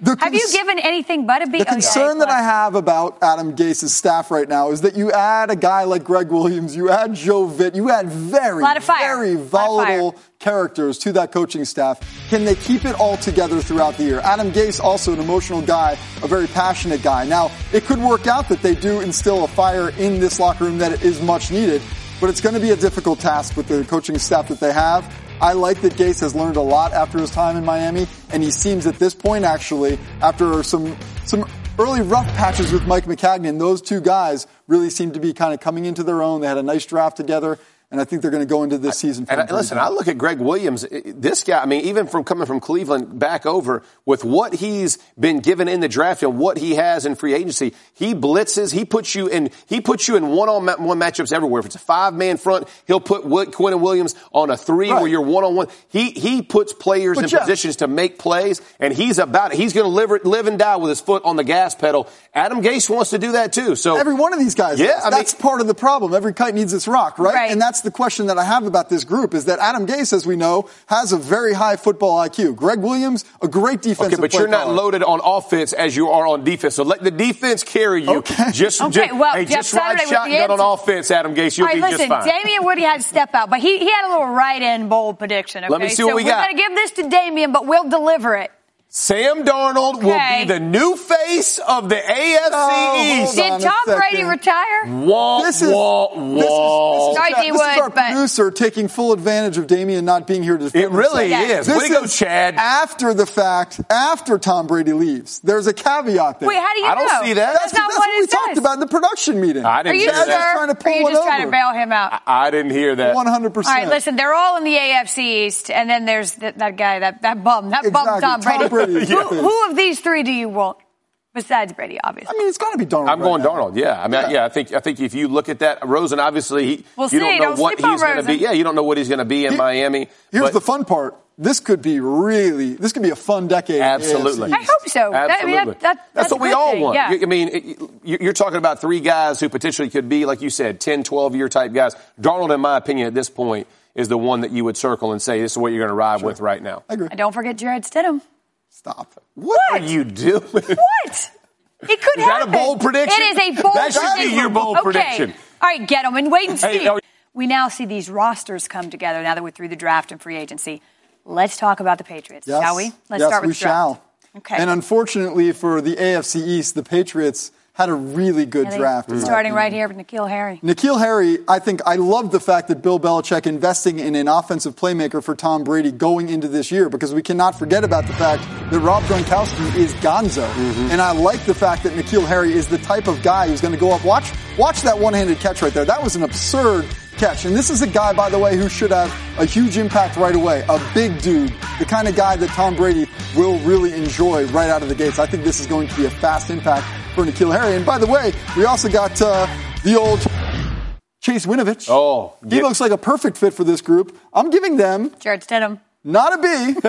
like. Have you given anything but a B? The concern that I have about Adam Gase's staff right now is that you add a guy like Gregg Williams, you add Joe Vitt, you add very, very volatile characters to that coaching staff. Can they keep it all together throughout the year? Adam Gase, also an emotional guy, a very passionate guy. Now, it could work out that they do instill a fire in this locker room that is much needed, but it's going to be a difficult task with the coaching staff that they have. I like that Gase has learned a lot after his time in Miami, and he seems at this point, actually, after some some early rough patches with Mike Maccagnan, those two guys really seem to be kind of coming into their own. They had a nice draft together. And I think they're going to go into this season. And I, listen, I look at Gregg Williams. This guy, I mean, even from coming from Cleveland back over, with what he's been given in the draft and what he has in free agency, he blitzes. He puts you in. He puts you in one-on-one matchups everywhere. If it's a five-man front, he'll put Quentin Williams on a three right. Where you're one-on-one. He he puts players but in Jeff, positions to make plays, and he's about it. He's going to live, live and die with his foot on the gas pedal. Adam Gase wants to do that too. So every one of these guys, yeah, does. I mean, that's part of the problem. Every kite needs its rock, right? right. And that's the question that I have about this group is that Adam Gase, as we know, has a very high football I Q. Gregg Williams, a great defensive player. Okay, but you're not loaded on offense as you are on defense. So let the defense carry you. Okay. Just, okay, just, well, hey, Jeff, just ride shotgun on offense, Adam Gase. You'll right, be listen, just fine. Damian Woody had to step out, but he, he had a little right-in bold prediction. Okay? Let me see so what we got. We're going to give this to Damian, but we'll deliver it. Sam Darnold okay. will be the new face of the A F C oh, East. Did Tom Brady retire? Wah, this is, wah, wah. This is, this is, Sorry, this is would, our but... producer taking full advantage of Damian not being here to defend. It really himself. Is. This Way to go, Chad. After the fact, after Tom Brady leaves, there's a caveat there. Wait, how do you I know? I don't see that. That's, that's not that's what, what we says. Talked about in the production meeting. I didn't hear that. Are you, sure? Are you just over. Trying to bail him out? I, I didn't hear that. one hundred percent. All right, listen, they're all in the A F C East, and then there's th- that guy, that, that bum, that exactly. bum Tom Brady. Tom Brady. Yes. Who, who of these three do you want? Besides Brady, obviously. I mean, it's got to be Darnold. I'm going right Darnold, yeah. I mean, yeah. yeah, I think I think if you look at that, Rosen, obviously, he, we'll you see, don't know don't what he's going to be. Yeah, you don't know what he's going to be in he, Miami. Here's but, the fun part. This could be really, this could be a fun decade. Absolutely. I hope so. Absolutely. That, that, that, that's, that's what we all thing. Want. Yeah. I mean, you're talking about three guys who potentially could be, like you said, ten, twelve-year type guys. Darnold, in my opinion, at this point, is the one that you would circle and say, this is what you're going to ride sure. with right now. I agree. And don't forget Jared Stidham. Stop. What, what are you doing? What? It could happen. Is that happen. A bold prediction? It is a bold that prediction. That should be your bold okay. prediction. All right, Gettleman, wait and see. Hey, no. we now see these rosters come together now that we're through the draft and free agency. Let's talk about the Patriots, yes. shall we? Let's yes, start with we the draft. shall. Okay. And unfortunately for the A F C East, the Patriots had a really good yeah, draft. Starting right here with N'Keal Harry. N'Keal Harry, I think I love the fact that Bill Belichick investing in an offensive playmaker for Tom Brady going into this year, because we cannot forget about the fact that Rob Gronkowski is gonzo. Mm-hmm. And I like the fact that N'Keal Harry is the type of guy who's going to go up. Watch, watch that one-handed catch right there. That was an absurd catch. And this is a guy, by the way, who should have a huge impact right away. A big dude. The kind of guy that Tom Brady will really enjoy right out of the gates. I think this is going to be a fast impact for N'Keal Harry. And by the way, we also got uh, the old Chase Winovich. Oh, he looks like a perfect fit for this group. I'm giving them Jared Stidham. Not a B.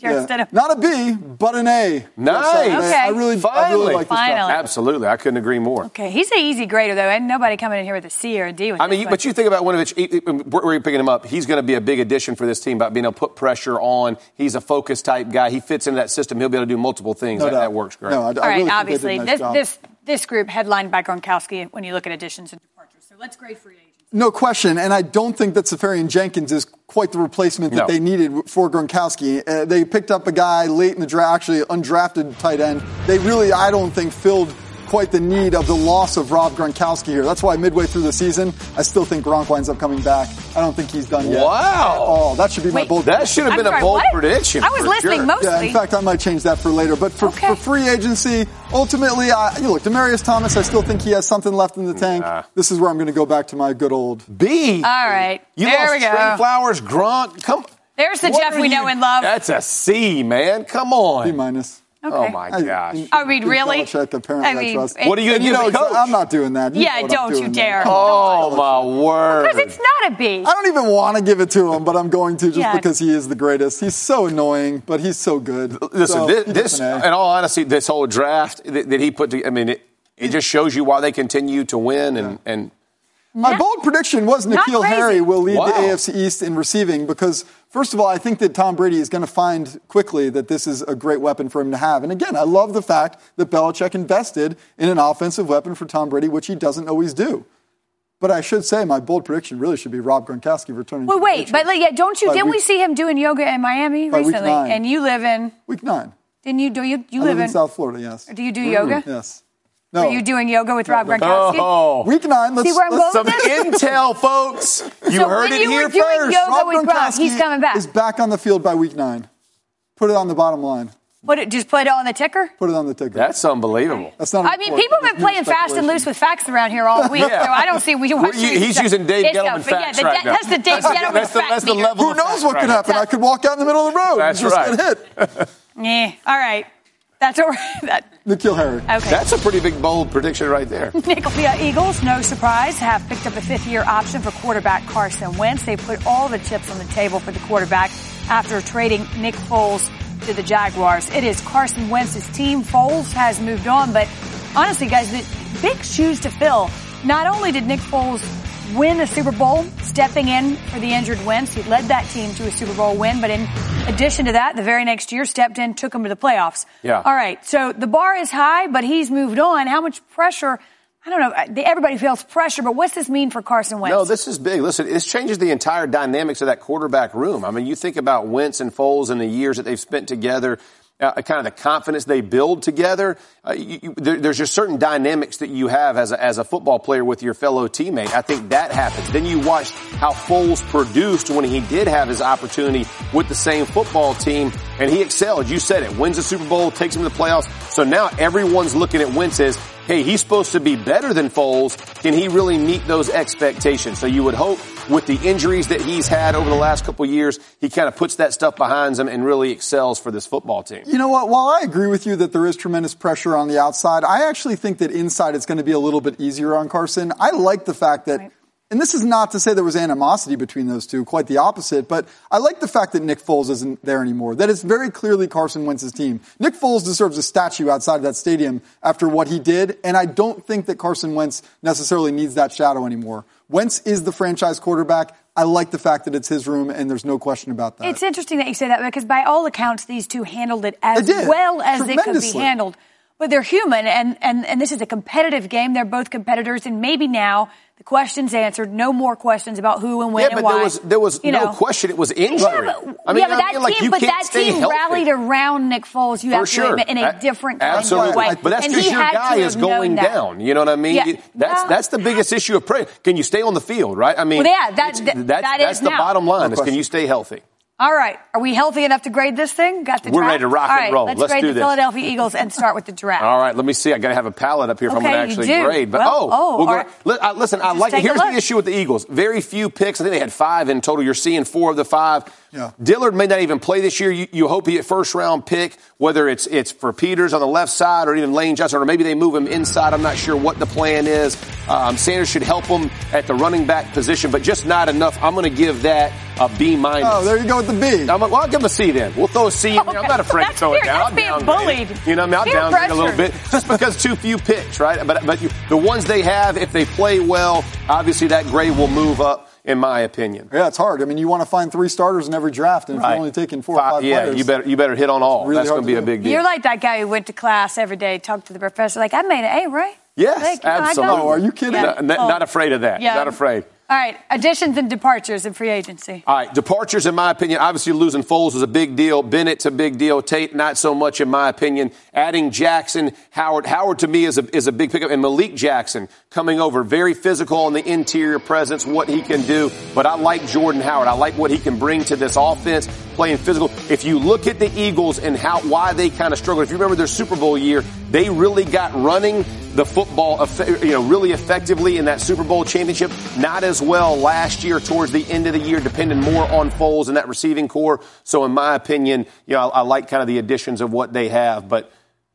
Jared yeah. Stidham. Not a B, but an A. Nice. Okay. I really, I really like this stuff. Absolutely. I couldn't agree more. Okay. He's an easy grader, though. And nobody coming in here with a C or a D. With I mean, but you think about Winovich, we're picking him up. He's going to be a big addition for this team by being able to put pressure on. He's a focus type guy. He fits into that system. He'll be able to do multiple things. No that, that works great. No, I, All I right. Really obviously, nice this, this, this group headlined by Gronkowski when you look at additions and departures. So let's grade free agents. No question, and I don't think that Seferian Jenkins is quite the replacement that no. they needed for Gronkowski. Uh, they picked up a guy late in the draft, actually undrafted tight end. They really, I don't think, filled quite the need of the loss of Rob Gronkowski here. That's why midway through the season, I still think Gronk winds up coming back. I don't think he's done yet. Wow. Oh, that should be Wait, my bold prediction. That should have been sorry, a bold what? prediction. I was listening sure. mostly. Yeah, in fact, I might change that for later. But for, okay. for free agency, ultimately, I, you look, Demaryius Thomas, I still think he has something left in the tank. Nah. This is where I'm going to go back to my good old B. All right. You there lost we go. Trey Flowers, Gronk. Come. There's the what Jeff we you? know and love. That's a C, man. Come on. B minus. Okay. Oh, my gosh. I, I mean, really? Belichick, apparently, I mean, I trust. What are you going to do, Coach? I'm not doing that. You yeah, don't you dare. Oh, my word. Because it's not a B. I don't even want to give it to him, but I'm going to just yeah. because he is the greatest. He's so annoying, but he's so good. Listen, so, this, this in all honesty, this whole draft that, that he put together, I mean, it, it just shows you why they continue to win yeah. and, and – My not, bold prediction was N'Keal Harry will lead wow. the A F C East in receiving because, first of all, I think that Tom Brady is going to find quickly that this is a great weapon for him to have. And, again, I love the fact that Belichick invested in an offensive weapon for Tom Brady, which he doesn't always do. But I should say my bold prediction really should be Rob Gronkowski returning well, to Well, wait, but like, yeah, don't you – didn't week, we see him doing yoga in Miami recently? And you live in – Week nine. Didn't you do – you, you live, live in, in – South Florida, yes. Or do you do mm-hmm. yoga? Yes. No. Are you doing yoga with Rob Gronkowski? Oh. Week nine. Let's, See where I'm let's some intel, folks. You so heard it you here first. Rob Gronkowski Brock, he's coming back. is back on the field by week nine. Put it on the bottom line. Put it, just put it on the ticker? Put it on the ticker. That's unbelievable. That's not I mean, people have been playing fast and loose with facts around here all week, yeah. so I don't see we don't watch well, you, He's stuff. using Dave Gettleman facts yeah, right now. That's the Dave Gettleman facts. Who knows what could happen? I could walk out in the middle of the road and just get hit. Yeah. All right. That's all right. That. N'Keal Harry. Okay. That's a pretty big, bold prediction right there. Nickelvia Eagles, no surprise, have picked up a fifth-year option for quarterback Carson Wentz. They put all the chips on the table for the quarterback after trading Nick Foles to the Jaguars. It is Carson Wentz's team. Foles has moved on, but honestly, guys, the big shoes to fill. Not only did Nick Foles win a Super Bowl, stepping in for the injured Wentz. He led that team to a Super Bowl win, but in addition to that, the very next year stepped in, took him to the playoffs. Yeah. All right, so the bar is high, but he's moved on. How much pressure? I don't know. Everybody feels pressure, but what's this mean for Carson Wentz? No, this is big. Listen, this changes the entire dynamics of that quarterback room. I mean, you think about Wentz and Foles and the years that they've spent together, Uh, kind of the confidence they build together. Uh, you, you, there, there's just certain dynamics that you have as a, as a football player with your fellow teammate. I think that happens. Then you watched how Foles produced when he did have his opportunity with the same football team, and he excelled. You said it. Wins the Super Bowl, takes him to the playoffs. So now everyone's looking at Wentz as, hey, he's supposed to be better than Foles. Can he really meet those expectations? So you would hope with the injuries that he's had over the last couple of years, he kind of puts that stuff behind him and really excels for this football team. You know what? While I agree with you that there is tremendous pressure on the outside, I actually think that inside it's going to be a little bit easier on Carson. I like the fact that right. – and this is not to say there was animosity between those two, quite the opposite, but I like the fact that Nick Foles isn't there anymore. That is very clearly Carson Wentz's team. Nick Foles deserves a statue outside of that stadium after what he did, and I don't think that Carson Wentz necessarily needs that shadow anymore. Wentz is the franchise quarterback. I like the fact that it's his room, and there's no question about that. It's interesting that you say that, because by all accounts, these two handled it as well as it could be handled. but they're human, and, and, and this is a competitive game. They're both competitors, and maybe now the question's answered. No more questions about who and when yeah, and why. Yeah, but there was, there was you no know. question. It was injury. Yeah, but, I mean, yeah, but that I mean, like, team, but that team rallied around Nick Foles, you For have sure. to admit, in a different kind of way. But that's because your guy is going down. That. You know what I mean? Yeah. That's no. that's the biggest issue of prayer. Can you stay on the field, right? I mean, well, yeah, that, that, that, that that's is the now. bottom line is can you stay healthy? All right. Are we healthy enough to grade this thing? Got the draft? We're ready to rock and right, roll. Let's, let's grade do the this. Philadelphia Eagles and start with the draft. All right. Let me see. I got to have a palette up here if okay, I'm going to actually do. grade. But well, oh, oh we'll right. Let, uh, listen. Just I like it. Here's the issue with the Eagles. Very few picks. I think they had five in total. You're seeing four of the five. Yeah. Dillard may not even play this year. You, you hope he get first round pick, whether it's it's for Peters on the left side or even Lane Johnson, or maybe they move him inside. I'm not sure what the plan is. Um, Sanders should help him at the running back position, but just not enough. I'm going to give that a B minus. Oh, there you go with the B. I'm, well, I'll give him a C then. We'll throw a C. In. Okay. I'm not afraid to throw it down. That's being bullied. You know, I mean, I'll downgrade a little bit just because too few picks, right? But but you, the ones they have, if they play well, obviously that grade will move up. In my opinion, yeah, it's hard. I mean, you want to find three starters in every draft, and right. if you're only taking four five, or five yeah, players, you better you better hit on all. Really That's going to be do. a big deal. You're like that guy who went to class every day, talked to the professor, like I made an A, right? Yes, like, absolutely. No, are you kidding? Yeah. No, oh. Not afraid of that. Yeah. Not afraid. All right, additions and departures in free agency. All right, departures, in my opinion, obviously losing Foles was a big deal. Bennett's a big deal. Tate, not so much, in my opinion. Adding Jackson, Howard. Howard, to me, is a is a big pickup. And Malik Jackson coming over, very physical on the interior presence, what he can do. But I like Jordan Howard. I like what he can bring to this offense, playing physical. If you look at the Eagles and how why they kind of struggled, if you remember their Super Bowl year, they really got running the football, you know, really effectively in that Super Bowl championship. Not as well last year towards the end of the year, depending more on Foles and that receiving core. So in my opinion, you know, I, I like kind of the additions of what they have, but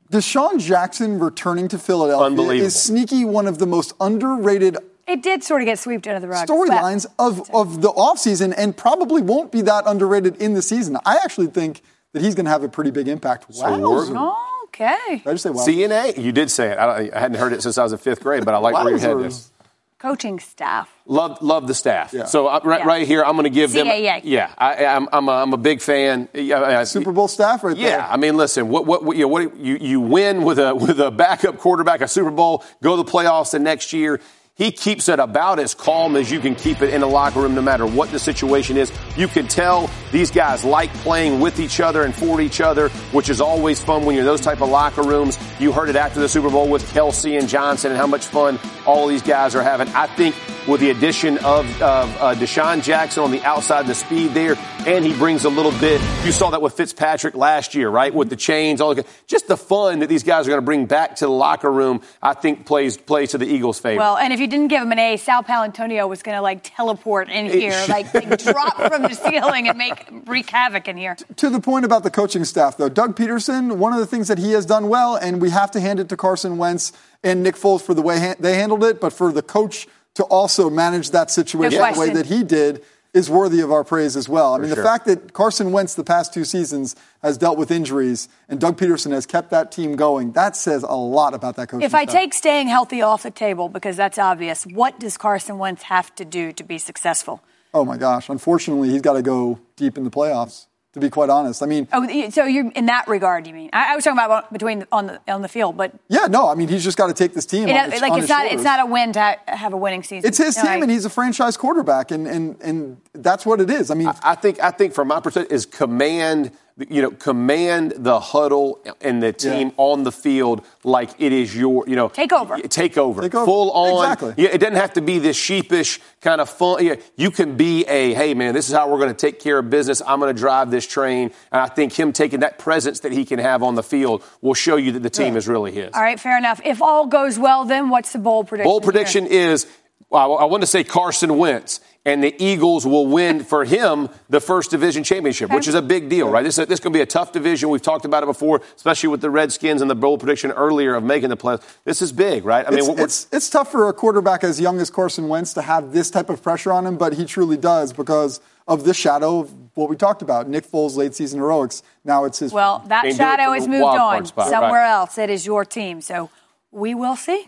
DeSean Jackson returning to Philadelphia is sneaky one of the most underrated It did sort of get swept under the rug. Storylines of, of the offseason, and probably won't be that underrated in the season. I actually think that he's going to have a pretty big impact. Wow. So Okay. Did I just say wow? C N A? You did say it. I, I hadn't heard it since I was in fifth grade, but I like where your head is. Coaching staff. Love love the staff. Yeah. So uh, right, yeah. right here, I'm going to give C A A. them. Yeah, I, I'm I'm a, I'm a big fan. I, I, Super Bowl staff, right yeah, there. Yeah, I mean, listen, what what, what, you, know, what you you win with a with a backup quarterback, a Super Bowl, go to the playoffs the next year. He keeps it about as calm as you can keep it in the locker room, no matter what the situation is. You can tell these guys like playing with each other and for each other, which is always fun when you're in those type of locker rooms. You heard it after the Super Bowl with Kelsey and Johnson and how much fun all these guys are having. I think with the addition of, of uh, DeSean Jackson on the outside, the speed there, and he brings a little bit. You saw that with Fitzpatrick last year, right, with the chains, all the, just the fun that these guys are going to bring back to the locker room, I think plays plays to the Eagles' favor. Well, and if you didn't give him an A, Sal Palantonio was going to, like, teleport in here, like, like drop from the ceiling and make wreak havoc in here. To the point about the coaching staff, though, Doug Peterson, one of the things that he has done well, and we have to hand it to Carson Wentz and Nick Foles for the way ha- they handled it, but for the coach to also manage that situation the way that he did is worthy of our praise as well. I mean, for sure. The fact that Carson Wentz the past two seasons has dealt with injuries and Doug Peterson has kept that team going, that says a lot about that coaching If I staff. take staying healthy off the table, because that's obvious, what does Carson Wentz have to do to be successful? Oh, my gosh. Unfortunately, he's got to go deep in the playoffs, to be quite honest. I mean... Oh, so you're in that regard, you mean? I, I was talking about between on the on the field, but... Yeah, no, I mean, he's just got to take this team it, on his, like on it's his not shoulders. It's not a win to have a winning season. It's his no, team, I, and he's a franchise quarterback, and, and, and that's what it is. I mean... I, I think I think from my perspective is command... You know, command the huddle and the team yeah. on the field like it is your, you know. Take over. Take over. Take over. Full on. Exactly. Yeah, it doesn't have to be this sheepish kind of fun. Yeah, you can be a, hey, man, this is how we're going to take care of business. I'm going to drive this train. And I think him taking that presence that he can have on the field will show you that the team yeah. is really his. All right, fair enough. If all goes well, then what's the bold prediction? Bold prediction here? is, well, I want to say Carson Wentz. And the Eagles will win, for him, the first division championship, okay. which is a big deal, right? This is, this is going to be a tough division. We've talked about it before, especially with the Redskins and the bowl prediction earlier of making the playoffs. This is big, right? I mean, it's, it's, it's tough for a quarterback as young as Carson Wentz to have this type of pressure on him, but he truly does because of the shadow of what we talked about, Nick Foles' late-season heroics. Now it's his Well, team. that shadow has moved on spot, somewhere right. else. It is your team, so we will see.